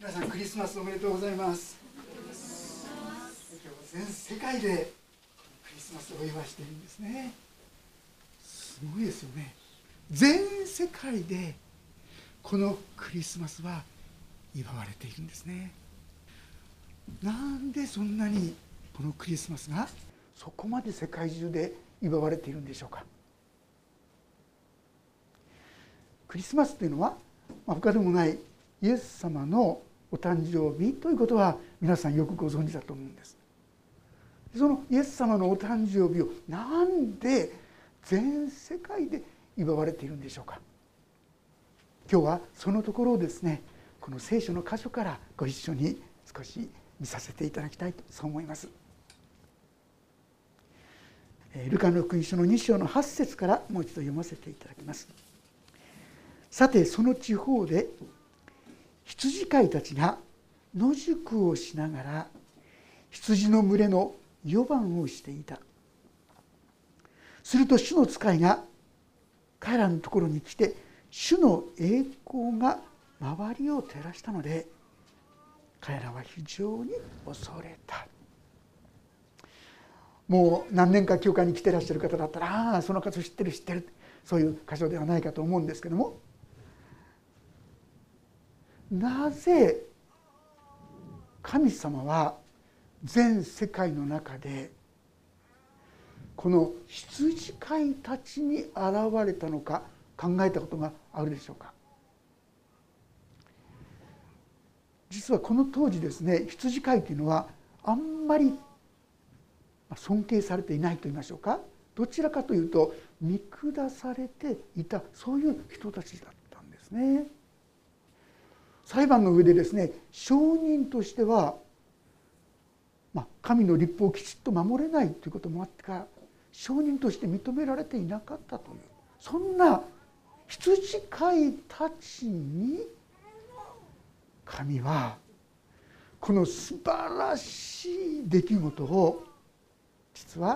皆さんクリスマスおめでとうございます。今日全世界でクリスマスをお祝いしているんですね。すごいですよね。全世界でこのクリスマスは祝われているんですね。なんでそんなにこのクリスマスがそこまで世界中で祝われているんでしょうか。クリスマスというのは他でもないイエス様のお誕生日ということは皆さんよくご存知だと思うんです。そのイエス様のお誕生日をなんで全世界で祝われているんでしょうか。今日はそのところをですね、この聖書の箇所からご一緒に少し見させていただきたいとそう思います。ルカの福音書の2章の8節からもう一度読ませていただきます。さてその地方で羊飼いたちが野宿をしながら羊の群れの夜番をしていた。すると主の使いが彼らのところに来て、主の栄光が周りを照らしたので彼らは非常に恐れた。もう何年か教会に来てらっしゃる方だったら、ああその箇所知ってる、そういう箇所ではないかと思うんですけども、なぜ神様は全世界の中でこの羊飼いたちに現れたのか考えたことがあるでしょうか。実はこの当時ですね、羊飼いというのはあんまり尊敬されていないと言いましょうか、どちらかというと見下されていた、そういう人たちだったんですね。裁判の上でですね、証人としては、神の律法をきちっと守れないということもあってか、証人として認められていなかったという、そんな羊飼いたちに神はこの素晴らしい出来事を実は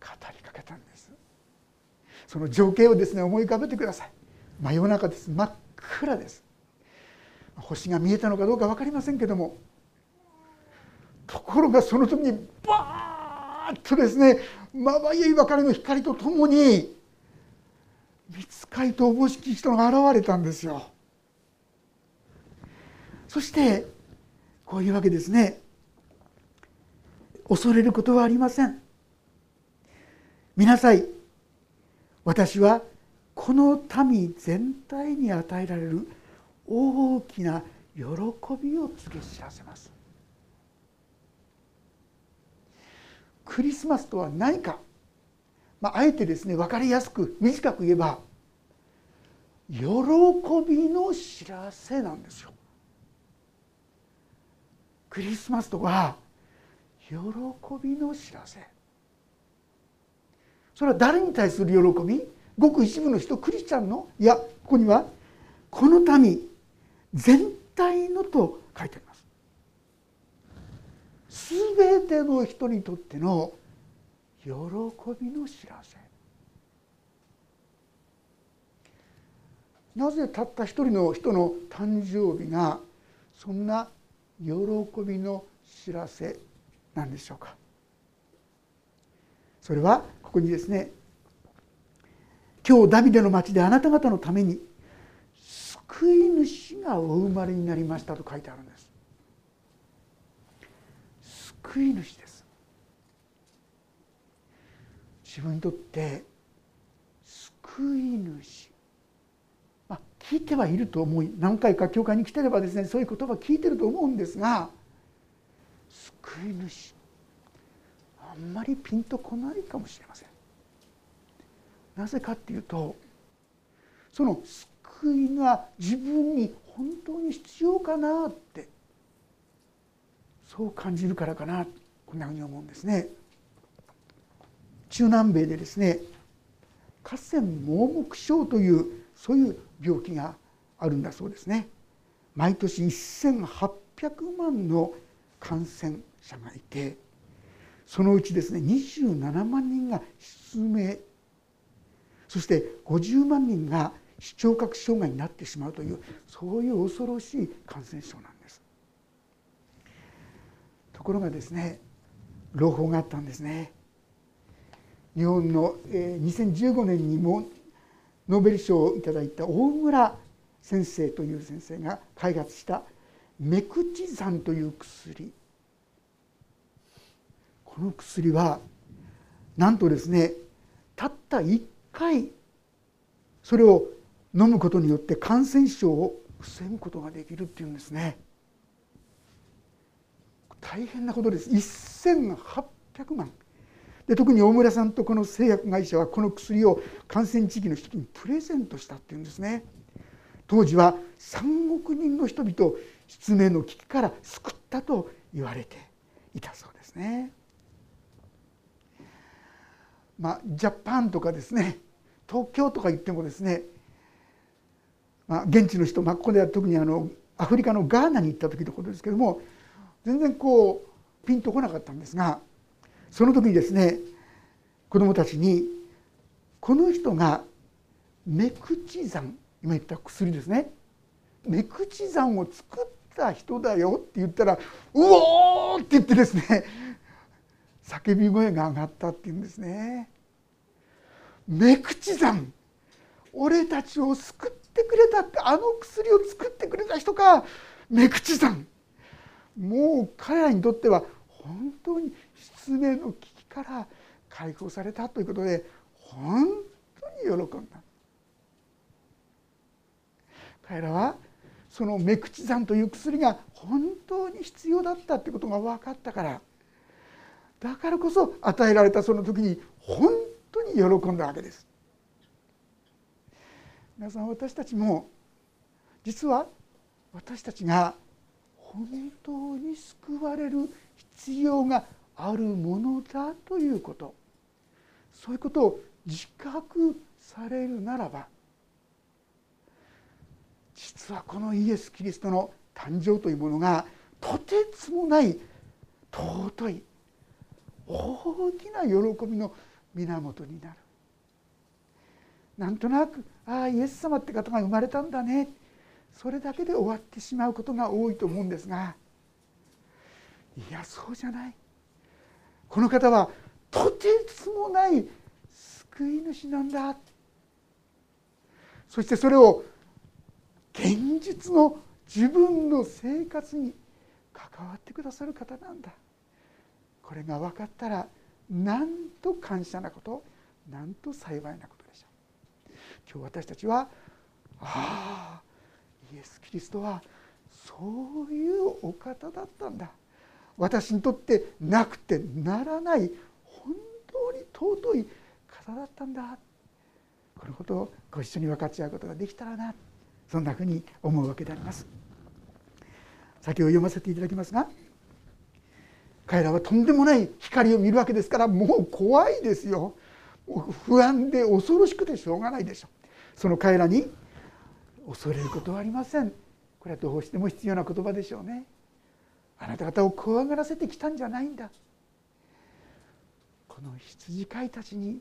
語りかけたんです。その情景をですね思い浮かべてください。真夜中です。真っ暗です。星が見えたのかどうか分かりませんけども、ところがその時にバーッとですね、まばゆいばかりの光とともに御使いとおぼしき人が現れたんですよ。そしてこういうわけですね。恐れることはありません。見なさい、私はこの民全体に与えられる大きな喜びを告げ知らせます。クリスマスとは何か、あえてですね分かりやすく短く言えば喜びの知らせなんですよ。クリスマスとは喜びの知らせ。それは誰に対する喜び？ごく一部の人、クリスチャンの、いや、ここにはこの民全体のと書いてあります。全ての人にとっての喜びの知らせ。なぜたった一人の人の誕生日がそんな喜びの知らせなんでしょうか。それはここにですね、今日ダビデの町であなた方のために救い主がお生まれになりましたと書いてあるんです。救い主です。自分にとって救い主、聞いてはいると思い、何回か教会に来てればですねそういう言葉聞いてると思うんですが、救い主あんまりピンとこないかもしれません。なぜかっていうと、その救いが自分に本当に必要かなってそう感じるからかな、こんなふうに思うんですね。中南米でですね、河川盲目症というそういう病気があるんだそうですね。毎年1800万の感染者がいて、そのうちですね27万人が失明、そして50万人が視聴覚障害になってしまうという、そういう恐ろしい感染症なんです。ところがですね、朗報があったんですね。日本の2015年にもノーベル賞をいただいた大村先生という先生が開発したメクチザンという薬、この薬はなんとですね、たった1回それを飲むことによって感染症を防ぐことができるっていうんですね。大変なことです。1800万で、特に大村さんとこの製薬会社はこの薬を感染地域の人にプレゼントしたっていうんですね。当時は3億人の人々を失明の危機から救ったと言われていたそうですね。まあ、ジャパンとかですね、東京とか言ってもですね、まあ、現地の人、まあ、ここでは特にアフリカのガーナに行った時のことですけども、全然こうピンとこなかったんですが、その時にですね、子どもたちにこの人がメクチザン、今言った薬ですね、メクチザンを作った人だよって言ったら、うおーって言ってですね、叫び声が上がったっていうんですね。メクチザン、俺たちを救ってくれたって、あの薬を作ってくれた人か、メクチザン、もう彼らにとっては本当に失明の危機から解放されたということで、本当に喜んだ。彼らはそのメクチザンという薬が本当に必要だったということが分かったから、だからこそ与えられたその時に本当に喜んだわけです。皆さん、私たちも実は、私たちが本当に救われる必要があるものだということ、そういうことを自覚されるならば、実はこのイエス・キリストの誕生というものが、とてつもない尊い大きな喜びの源になる。なんとなく、ああ、イエス様って方が生まれたんだね、それだけで終わってしまうことが多いと思うんですが、いや、そうじゃない。この方はとてつもない救い主なんだ。そしてそれを現実の自分の生活に関わってくださる方なんだ。これが分かったら、なんと感謝なこと、なんと幸いなことでしょう。今日私たちは、ああ、イエス・キリストはそういうお方だったんだ、私にとってなくてならない本当に尊い方だったんだ、このことをご一緒に分かち合うことができたらな、そんなふうに思うわけであります。先を読ませていただきますが、彼らはとんでもない光を見るわけですから、もう怖いですよ。不安で恐ろしくてしょうがないでしょう。その彼らに、恐れることはありません。これはどうしても必要な言葉でしょうね。あなた方を怖がらせてきたんじゃないんだ。この羊飼いたちに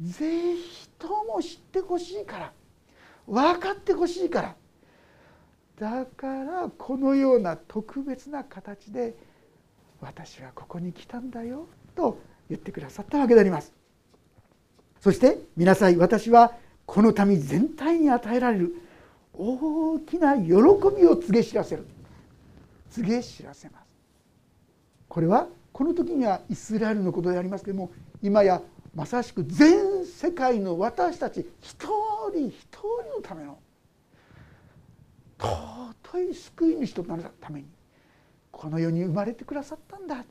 ぜひとも知ってほしいから、分かってほしいから、だからこのような特別な形で私はここに来たんだよと言ってくださったわけであります。そして見なさい、私はこの民全体に与えられる大きな喜びを告げ知らせる、告げ知らせます。これはこの時にはイスラエルのことでありますけれども、今やまさしく全世界の私たち一人一人のための尊い救い主となるために、この世に生まれてくださったんだ。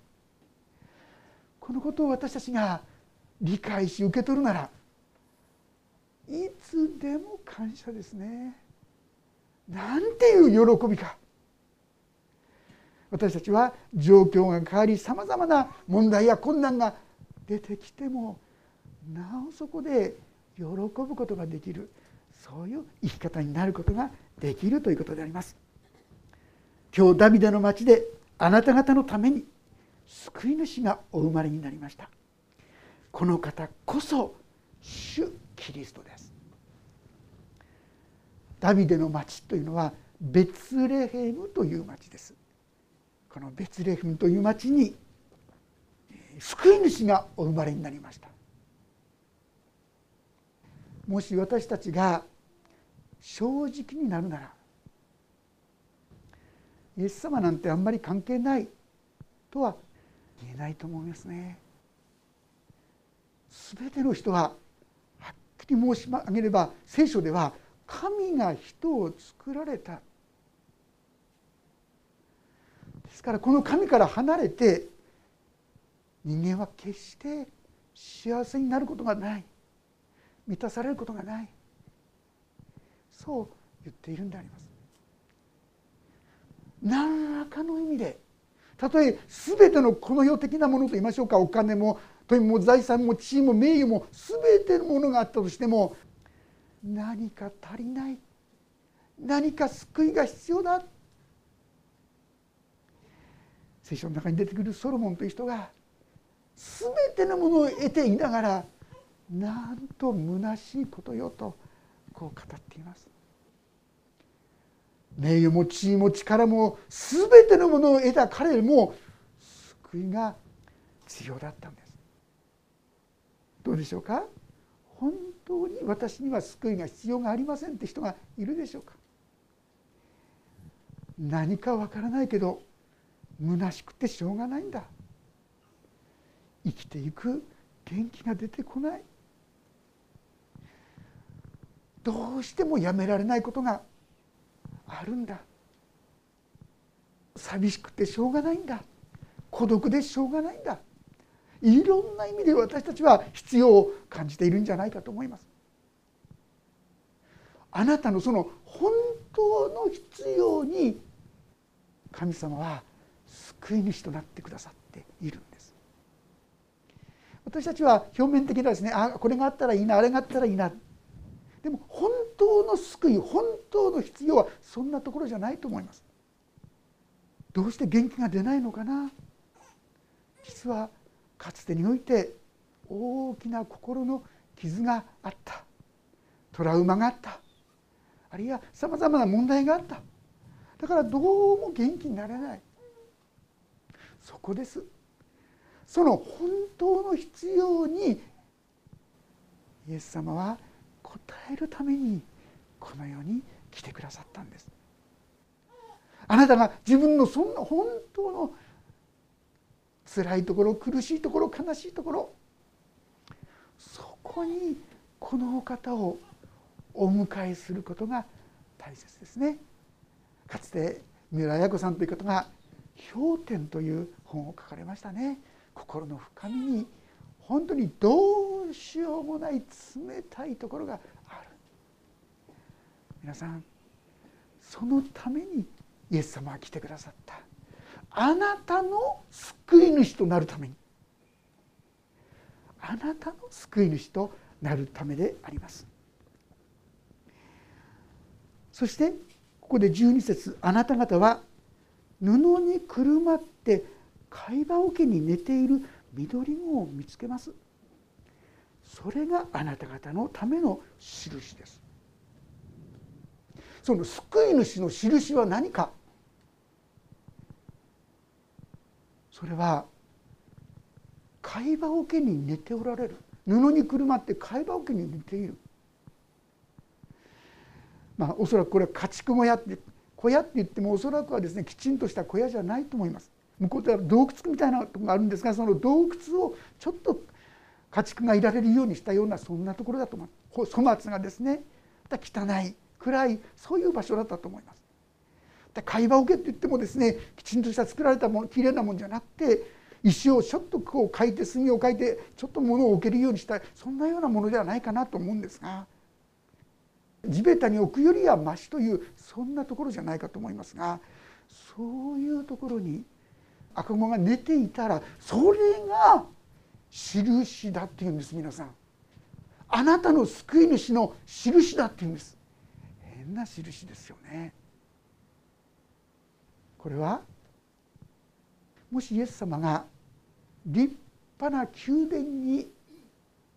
このことを私たちが理解し受け取るなら、いつでも感謝ですね。なんていう喜びか。私たちは状況が変わり、さまざまな問題や困難が出てきても、なおそこで喜ぶことができる、そういう生き方になることができるということであります。今日ダビデの町で、あなた方のために救い主がお生まれになりました。この方こそ主キリストです。ダビデの町というのはベツレヘムという町です。このベツレヘムという町に救い主がお生まれになりました。もし私たちが正直になるなら、イエス様なんてあんまり関係ないとは言えないと思いますね。すべての人ははっきり申し上げれば、聖書では神が人を作られた。ですからこの神から離れて人間は決して幸せになることがない、満たされることがない、そう言っているんであります。何らかの意味で、たとえ全てのこの世的なものといいましょうか、お金も富も財産も地位も名誉も全てのものがあったとしても、何か足りない、何か救いが必要だ。聖書の中に出てくるソロモンという人が全てのものを得ていながら、なんと虚しいことよとこう語っています。名誉も地位も力も全てのものを得た彼も救いが必要だったんです。どうでしょうか。本当に私には救いが必要がありませんって人がいるでしょうか。何かわからないけど虚しくてしょうがないんだ、生きていく元気が出てこない、どうしてもやめられないことがあるんだ、寂しくてしょうがないんだ、孤独でしょうがないんだ、いろんな意味で私たちは必要を感じているんじゃないかと思います。あなたのその本当の必要に神様は救い主となってくださっているんです。私たちは表面的なですね、あ、これがあったらいいな、あれがあったらいいな、でも本当の救い、本当の必要はそんなところじゃないと思います。どうして元気が出ないのかな。実はかつてにおいて大きな心の傷があった、トラウマがあった、あるいはさまざまな問題があった、だからどうも元気になれない。そこです。その本当の必要にイエス様は応えるためにこの世に来てくださったんです。あなたが自分のそんな本当の辛いところ、苦しいところ、悲しいところ、そこにこのお方をお迎えすることが大切ですね。かつて三浦綾子さんという方が氷点という本を書かれましたね。心の深みに本当にどうしようもない冷たいところがある。皆さん、そのためにイエス様は来てくださった。あなたの救い主となるために、あなたの救い主となるためであります。そしてここで12節、あなた方は布にくるまって貝羽桶に寝ている緑子を見つけます。それがあなた方のための印です。その救い主の印は何か。それは貝羽桶に寝ておられる、布にくるまって貝羽桶に寝ている、おそらくこれは家畜小屋って言っても、おそらくはですね、きちんとした小屋じゃないと思います。向こうでは洞窟みたいなところがあるんですが、その洞窟をちょっと家畜がいられるようにしたような、そんなところだと思います。粗末がですね、汚い、暗い、そういう場所だったと思います。貝羽桶って言ってもですね、きちんとした作られたもの、きれいなもんじゃなくて、石をちょっとこう書いて、墨を書いて、ちょっと物を置けるようにした、そんなようなものではないかなと思うんですが、地べたに置くよりはマシという、そんなところじゃないかと思いますが、そういうところに赤子が寝ていたら、それが印だっていうんです。皆さん、あなたの救い主の印だっていうんです。変な印ですよね。これはもしイエス様が立派な宮殿に、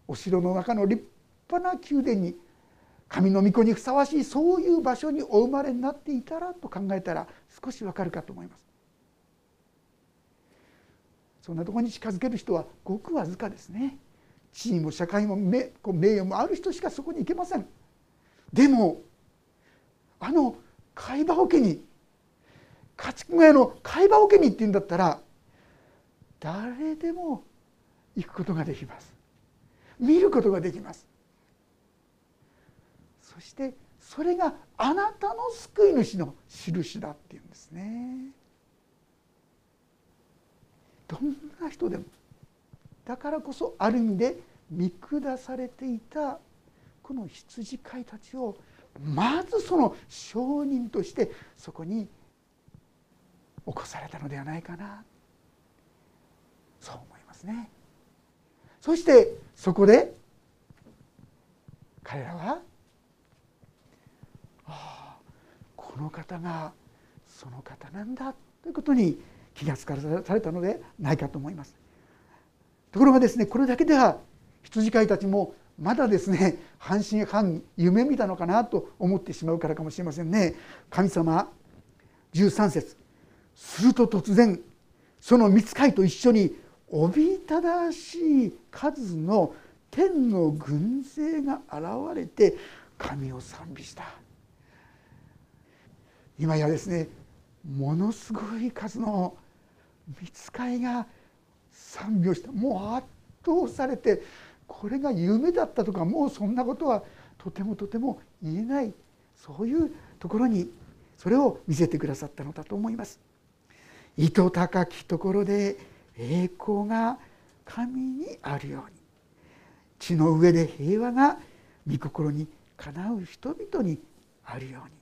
お城の中の立派な宮殿に、神の御子にふさわしいそういう場所にお生まれになっていたらと考えたら、少しわかるかと思います。そんなところに近づける人はごくわずかですね。地位も社会も名誉もある人しかそこに行けません。でもあの貝羽桶に、家畜小屋の貝羽桶にっていうんだったら誰でも行くことができます。見ることができます。そしてそれがあなたの救い主の印だっていうんですね。どんな人でも、だからこそある意味で見下されていたこの羊飼いたちをまずその証人としてそこに起こされたのではないかな、そう思いますね。そしてそこで彼らは、ああこの方がその方なんだということに気がつかされたのでないかと思います。ところがですね、これだけでは羊飼いたちもまだですね、半信半疑、夢見たのかなと思ってしまうからかもしれませんね。神様、13節、すると突然その御使いと一緒におびただしい数の天の軍勢が現れて神を賛美した。今やですね、ものすごい数の御使いが賛美をした。もう圧倒されて、これが夢だったとか、もうそんなことはとてもとても言えない、そういうところにそれを見せてくださったのだと思います。いとたかきところで栄光が神にあるように、地の上で平和が御心にかなう人々にあるように。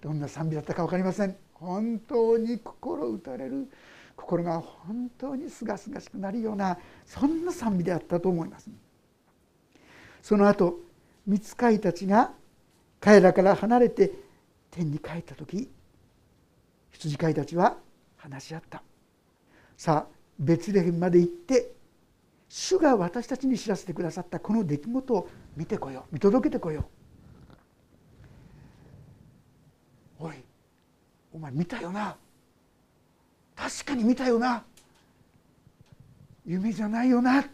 どんな賛美だったか分かりません。本当に心打たれる、心が本当にすがすがしくなるような、そんな賛美であったと思います。その後御使いたちが彼らから離れて天に帰った時、羊飼いたちは話し合った。さあベツレヘムまで行って主が私たちに知らせてくださったこの出来事を見てこよう、見届けてこよう。おいお前見たよな、確かに見たよな、夢じゃないよな、行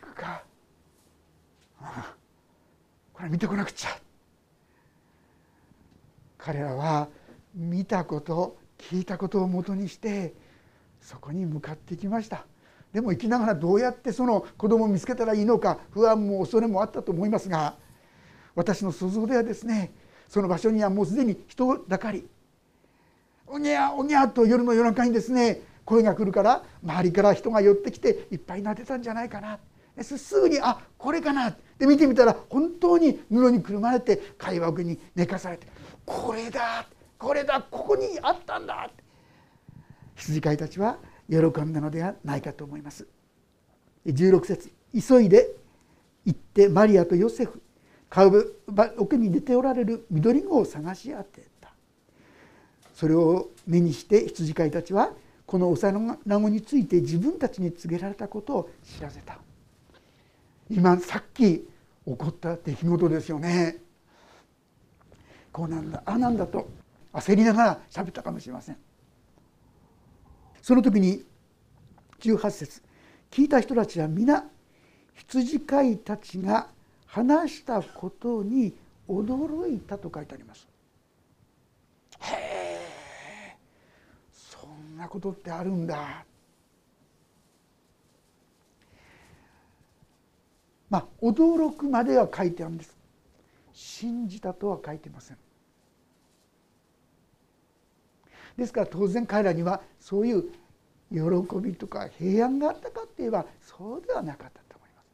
くか、これ見てこなくちゃ。彼らは見たこと聞いたことをもとにしてそこに向かってきました。でも行きながらどうやってその子供を見つけたらいいのか、不安も恐れもあったと思いますが、私の想像ではですね、その場所にはもうすでに人だかり、おにゃおにゃと夜の夜中にですね声が来るから、周りから人が寄ってきていっぱいなでたんじゃないかな、すぐにあこれかなで見てみたら、本当に布にくるまれて貝羽桶に寝かされて、これだこれだ、ここにあったんだ。羊飼いたちは喜んだのではないかと思います。16節、急いで行ってマリアとヨセフ、貝羽桶に出ておられる緑子を探し当てた。それを目にして羊飼いたちはこの幼子について自分たちに告げられたことを知らせた。今さっき起こった出来事ですよね。こうなんだあなんだと焦りながら喋ったかもしれません。その時に18節、聞いた人たちは皆羊飼いたちが話したことに驚いたと書いてあります。へえ、そんなことってあるんだ。まあ驚くまでは書いてあるんです。信じたとは書いてません。ですから当然彼らにはそういう喜びとか平安があったかっていえばそうではなかったと思います。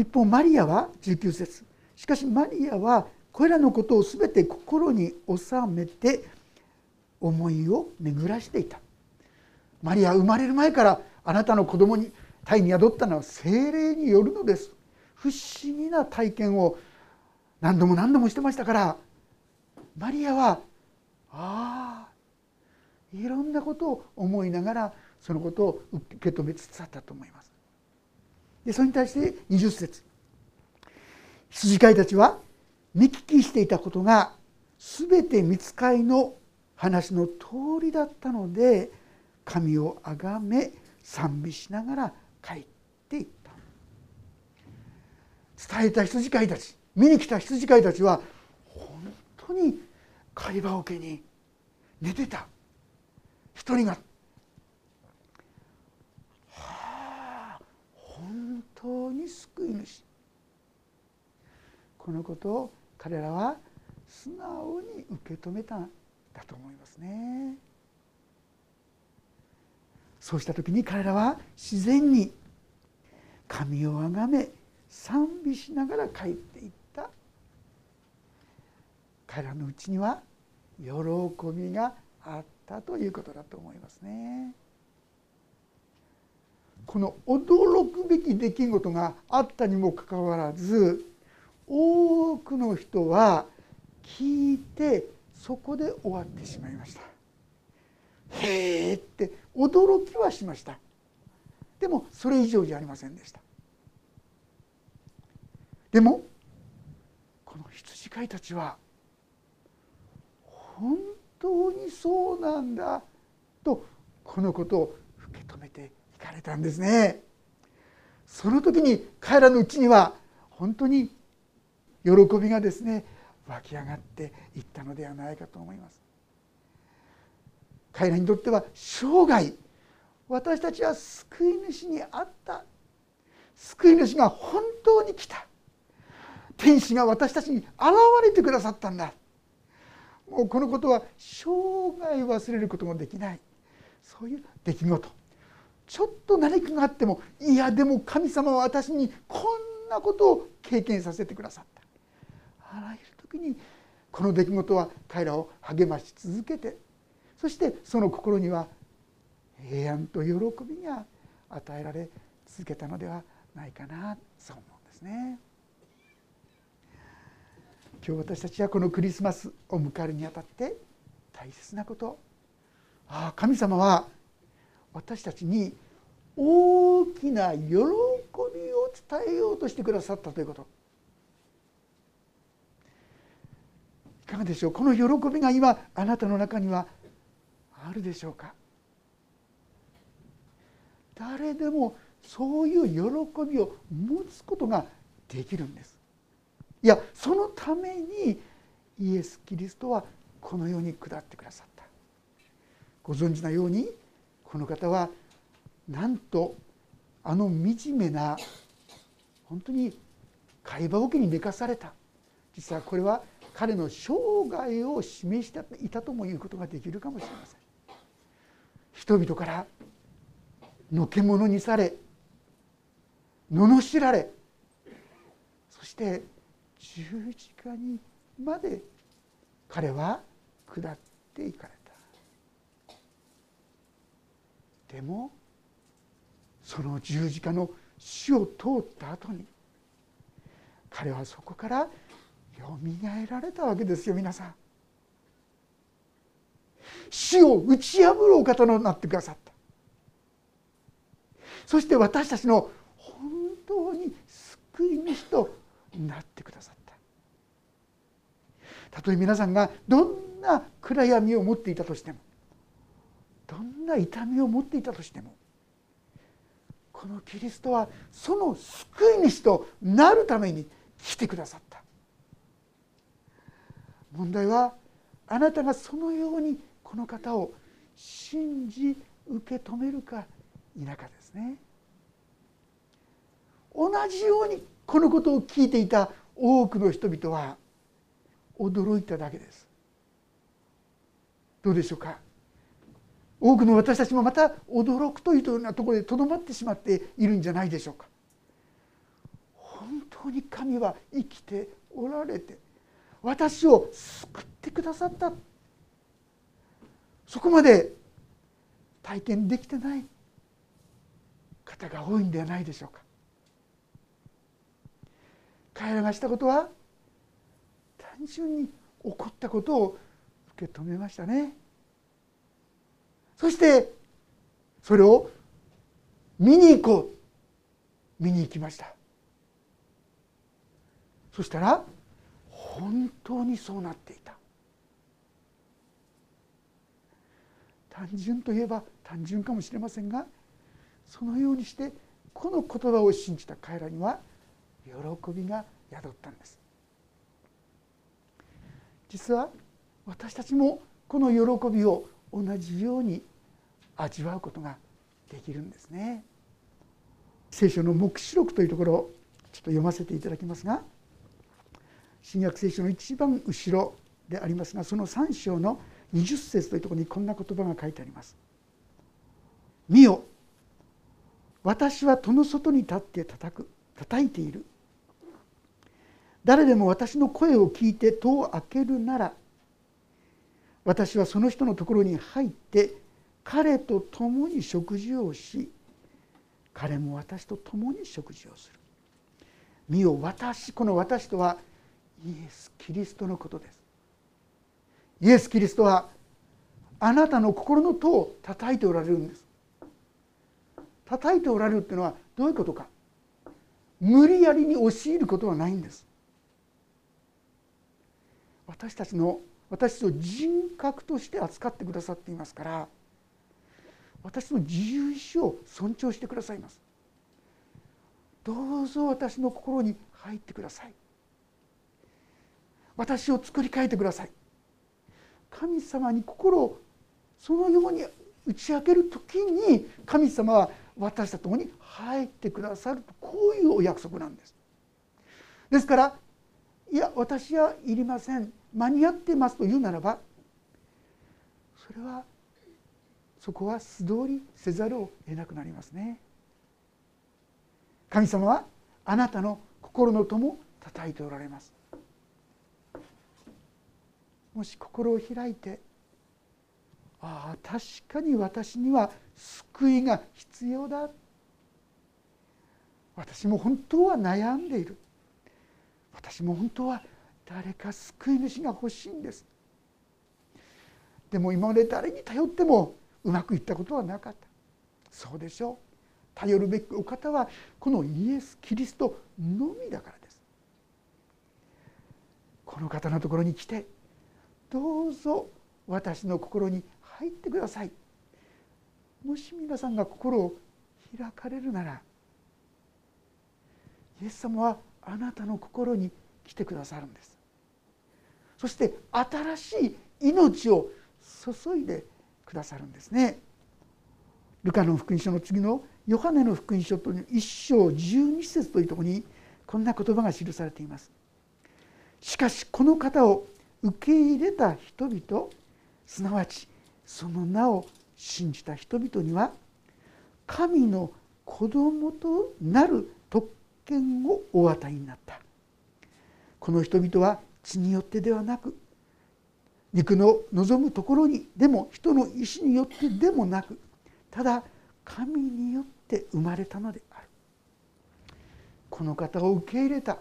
一方マリアは19節、しかしマリアはこれらのことをすべて心に収めて思いを巡らしていた。マリアは生まれる前からあなたの子供に胎に宿ったのは精霊によるのです。不思議な体験を何度も何度もしてましたから、マリアはああいろんなことを思いながらそのことを受け止めつつあったと思います。でそれに対して20節、羊飼いたちは見聞きしていたことがすべて御使いの話の通りだったので、神をあがめ賛美しながら帰っていった。伝えた羊飼いたち、見に来た羊飼いたちは本当に飼い葉桶に寝てた。一人が、はあ、本当に救い主。このことを彼らは素直に受け止めたんだと思いますね。そうした時に彼らは自然に神をあがめ賛美しながら帰っていった。彼らのうちには喜びがあったということだと思いますね。この驚くべき出来事があったにもかかわらず、多くの人は聞いてそこで終わってしまいました。へえって驚きはしました。でもそれ以上じゃありませんでした。でもこの羊飼いたちは本当にそうなんだと、このことを受け止めていかれたんですね。その時に彼らのうちには本当に喜びがですね、湧き上がっていったのではないかと思います。彼らにとっては生涯、私たちは救い主にあった、救い主が本当に来た、天使が私たちに現れてくださったんだ、もうこのことは生涯忘れることもできない、そういう出来事。ちょっと何かがあっても、いやでも神様は私にこんなことを経験させてくださった。あらゆる時にこの出来事は彼らを励まし続けて、そしてその心には平安と喜びが与えられ続けたのではないかな、そう思うんですね。今日私たちはこのクリスマスを迎えるにあたって大切なこと、ああ神様は私たちに大きな喜びを伝えようとしてくださったということ、いかがでしょう。この喜びが今あなたの中にはあるでしょうか。誰でもそういう喜びを持つことができるんです。いや、そのためにイエス・キリストはこの世に下ってくださった。ご存知のように、この方はなんとあの惨めな、本当に飼い葉桶に寝かされた。実はこれは彼の生涯を示していたとも言うことができるかもしれません。人々からのけ者にされ、罵られ、そして十字架にまで彼は下っていかれた。でもその十字架の死を通った後に、彼はそこからよみがえられたわけですよ。皆さん、死を打ち破るお方になってくださった。そして私たちの本当に救い主となってくださった。たとえ皆さんがどんな暗闇を持っていたとしても、どんな痛みを持っていたとしても、このキリストはその救い主となるために来てくださった。問題は、あなたがそのようにこの方を信じ受け止めるか否かですね。同じようにこのことを聞いていた多くの人々は驚いただけです。どうでしょうか。多くの私たちもまた驚くというようなところでとどまってしまっているんじゃないでしょうか。本当に神は生きておられて、私を救ってくださった、そこまで体験できてない方が多いんではないでしょうか。彼らがしたことは単純に起こったことを受け止めましたね。そしてそれを見に行こう、見に行きました。そしたら本当にそうなっていた。単純といえば単純かもしれませんが、そのようにしてこの言葉を信じた彼らには喜びが宿ったんです。実は私たちもこの喜びを同じように味わうことができるんですね。聖書の黙示録というところをちょっと読ませていただきますが、新約聖書の一番後ろでありますが、その3章の20節というところにこんな言葉が書いてあります。見よ、私は戸の外に立って叩いている。誰でも私の声を聞いて戸を開けるなら、私はその人のところに入って彼と共に食事をし、彼も私と共に食事をする。見よ、私、この私とはイエス・キリストのことです。イエス・キリストはあなたの心の戸を叩いておられるんです。叩いておられるというのはどういうことか。無理やりに押し入ることはないんです。私たちを人格として扱ってくださっていますから、私の自由意志を尊重してくださいます。どうぞ私の心に入ってください。私を作り変えてください。神様に心をそのように打ち明けるときに、神様は私たちと共に入ってくださると、こういうお約束なんです。ですから、いや私はいりません、間に合ってますと言うならば、それはそこは素通りせざるを得なくなりますね。神様はあなたの心の戸も叩いておられます。もし心を開いて、ああ確かに私には救いが必要だ、私も本当は悩んでいる、私も本当は誰か救い主が欲しいんです、でも今まで誰に頼ってもうまくいったことはなかった。そうでしょう。頼るべきお方はこのイエス・キリストのみだからです。この方のところに来て、どうぞ私の心に入ってください。もし皆さんが心を開かれるなら、イエス様はあなたの心に来てくださるんです。そして新しい命を注いでくださるんですね。ルカの福音書の次のヨハネの福音書という1章12節というところにこんな言葉が記されています。しかしこの方を受け入れた人々、すなわちその名を信じた人々には、神の子供となる特権をお与えになった。この人々は血によってではなく、肉の望むところにでも、人の意志によってでもなく、ただ神によって生まれたのである。この方を受け入れた、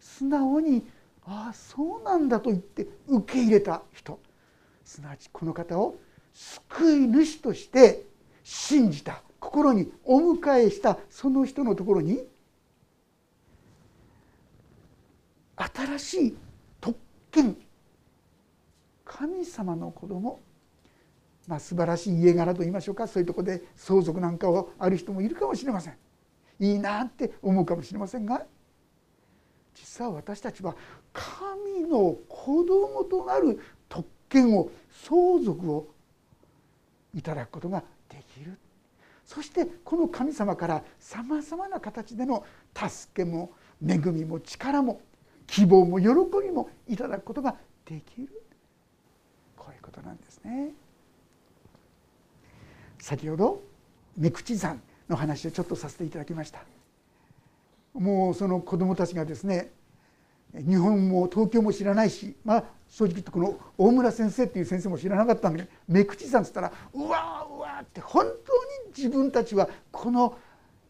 素直にああそうなんだと言って受け入れた人、すなわちこの方を救い主として信じた、心にお迎えしたその人のところに、新しい特権、神様の子供、素晴らしい家柄といいましょうか、そういうところで相続なんかをある人もいるかもしれません。いいなって思うかもしれませんが、実は私たちは神の子供となる特権を、相続をいただくことができる。そしてこの神様からさまざまな形での助けも恵みも力も希望も喜びもいただくことができる。こういうことなんですね。先ほど目口山の話をちょっとさせていただきました。もうその子どもたちがですね、日本も東京も知らないし、正直言ってこの大村先生っていう先生も知らなかったんだけど、目口山って言ったらうわーうわーって、本当に自分たちはこの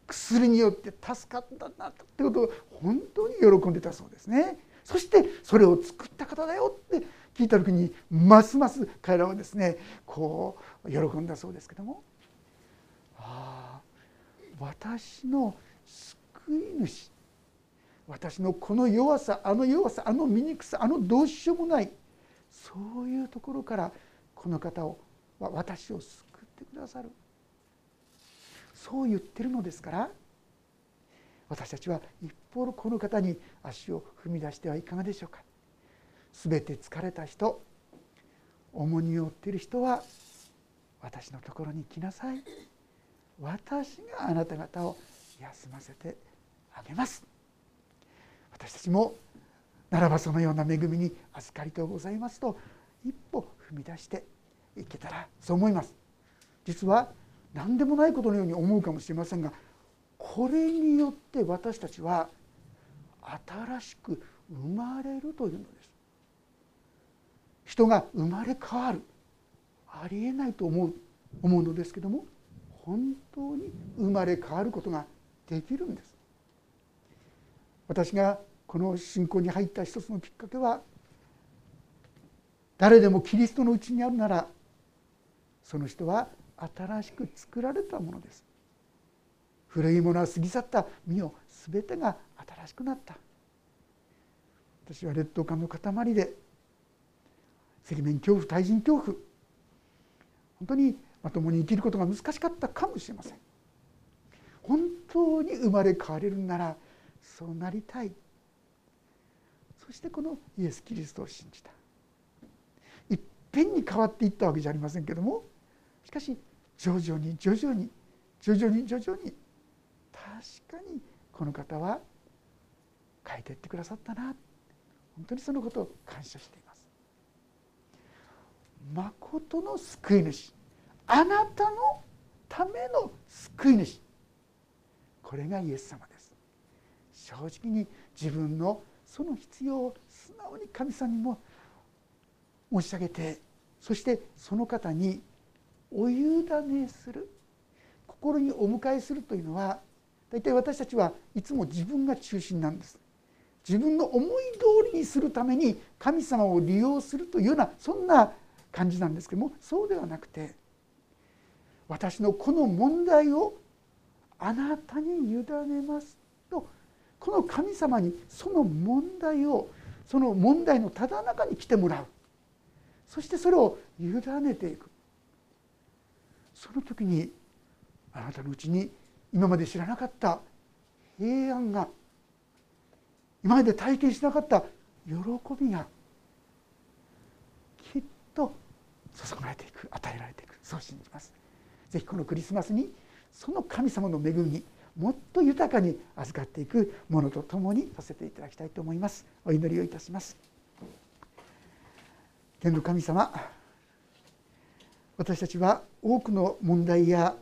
薬によって助かったんだってことを本当に喜んでたそうですね。そしてそれを作った方だよって聞いた時に、ますます彼らはですねこう喜んだそうですけども、ああ私の救い主、私のこの弱さ、あの弱さ、あの醜さ、あのどうしようもない、そういうところからこの方を私を救ってくださる、そう言ってるのですから、私たちは一方のこの方に足を踏み出してはいかがでしょうか。すべて疲れた人、重荷を負っている人は私のところに来なさい。私があなた方を休ませてあげます。私たちもならばそのような恵みに預かりとうございますと一歩踏み出していけたら、そう思います。実は何でもないことのように思うかもしれませんが、これによって私たちは新しく生まれるというのです。人が生まれ変わる、ありえないと思うのですけども、本当に生まれ変わることができるんです。私がこの信仰に入った一つのきっかけは、誰でもキリストのうちにあるなら、その人は新しく作られたものです。古いものは過ぎ去った、身をすべてが新しくなった。私は劣等感の塊で、赤面恐怖、対人恐怖、本当にまともに生きることが難しかったかもしれません。本当に生まれ変われるならそうなりたい。そしてこのイエス・キリストを信じた。いっぺんに変わっていったわけじゃありませんけども、しかし徐々に確かにこの方は変えていってくださったな、本当にそのことを感謝しています。まことの救い主、あなたのための救い主、これがイエス様です。正直に自分のその必要を素直に神様にも申し上げて、そしてその方にお委ねする、心にお迎えするというのは、大体私たちはいつも自分が中心なんです。自分の思い通りにするために神様を利用するというような、そんな感じなんですけども、そうではなくて、私のこの問題をあなたに委ねますと、この神様にその問題のただ中に来てもらう、そしてそれを委ねていく。その時にあなたのうちに今まで知らなかった平安が、今まで体験しなかった喜びがきっと注がれていく、与えられていく、そう信じます。ぜひこのクリスマスにその神様の恵みにもっと豊かに預かっていくものとともにさせていただきたいと思います。お祈りをいたします。天の神様、私たちは多くの問題や、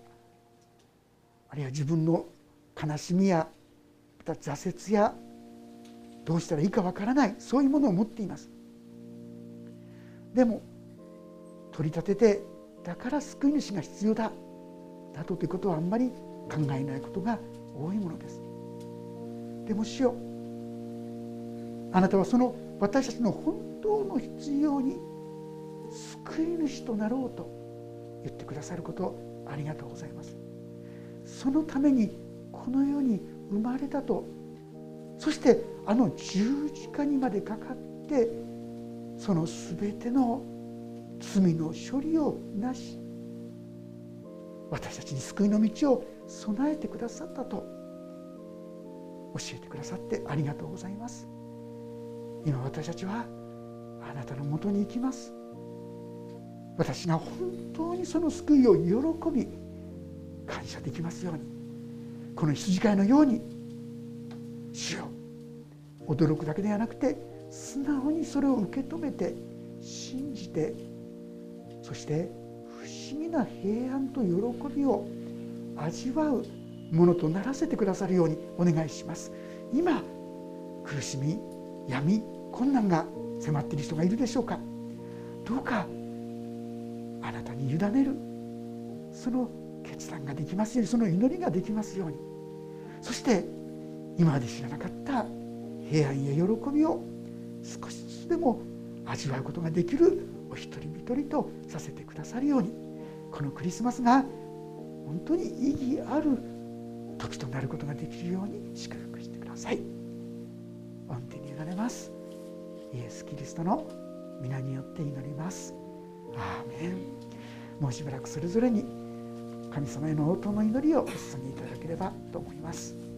あるいは自分の悲しみや、また挫折や、どうしたらいいかわからない、そういうものを持っています。でも取り立てて、だから救い主が必要だなどということはあんまり考えないことが多いものです。でも主よ、あなたはその私たちの本当の必要に救い主となろうと言ってくださること、ありがとうございます。そのためにこの世に生まれたと、そしてあの十字架にまでかかって、そのすべての罪の処理をなし、私たちに救いの道を備えてくださったと教えてくださって、ありがとうございます。今私たちはあなたのもとに行きます。私が本当にその救いを喜び感謝できますように、この羊飼いのように主よ、驚くだけではなくて素直にそれを受け止めて信じて、そして不思議な平安と喜びを味わうものとならせてくださるようにお願いします。今苦しみ、闇、困難が迫っている人がいるでしょうか。どうかあなたに委ねる、その決断ができますように、その祈りができますように、そして今まで知らなかった平安や喜びを少しずつでも味わうことができるお一人一人とさせてくださるように、このクリスマスが本当に意義ある時となることができるように祝福してください。御手に委ねます。イエス・キリストの皆によって祈ります。アーメン。もうしばらくそれぞれに神様への応答の祈りをお注ぎいただければと思います。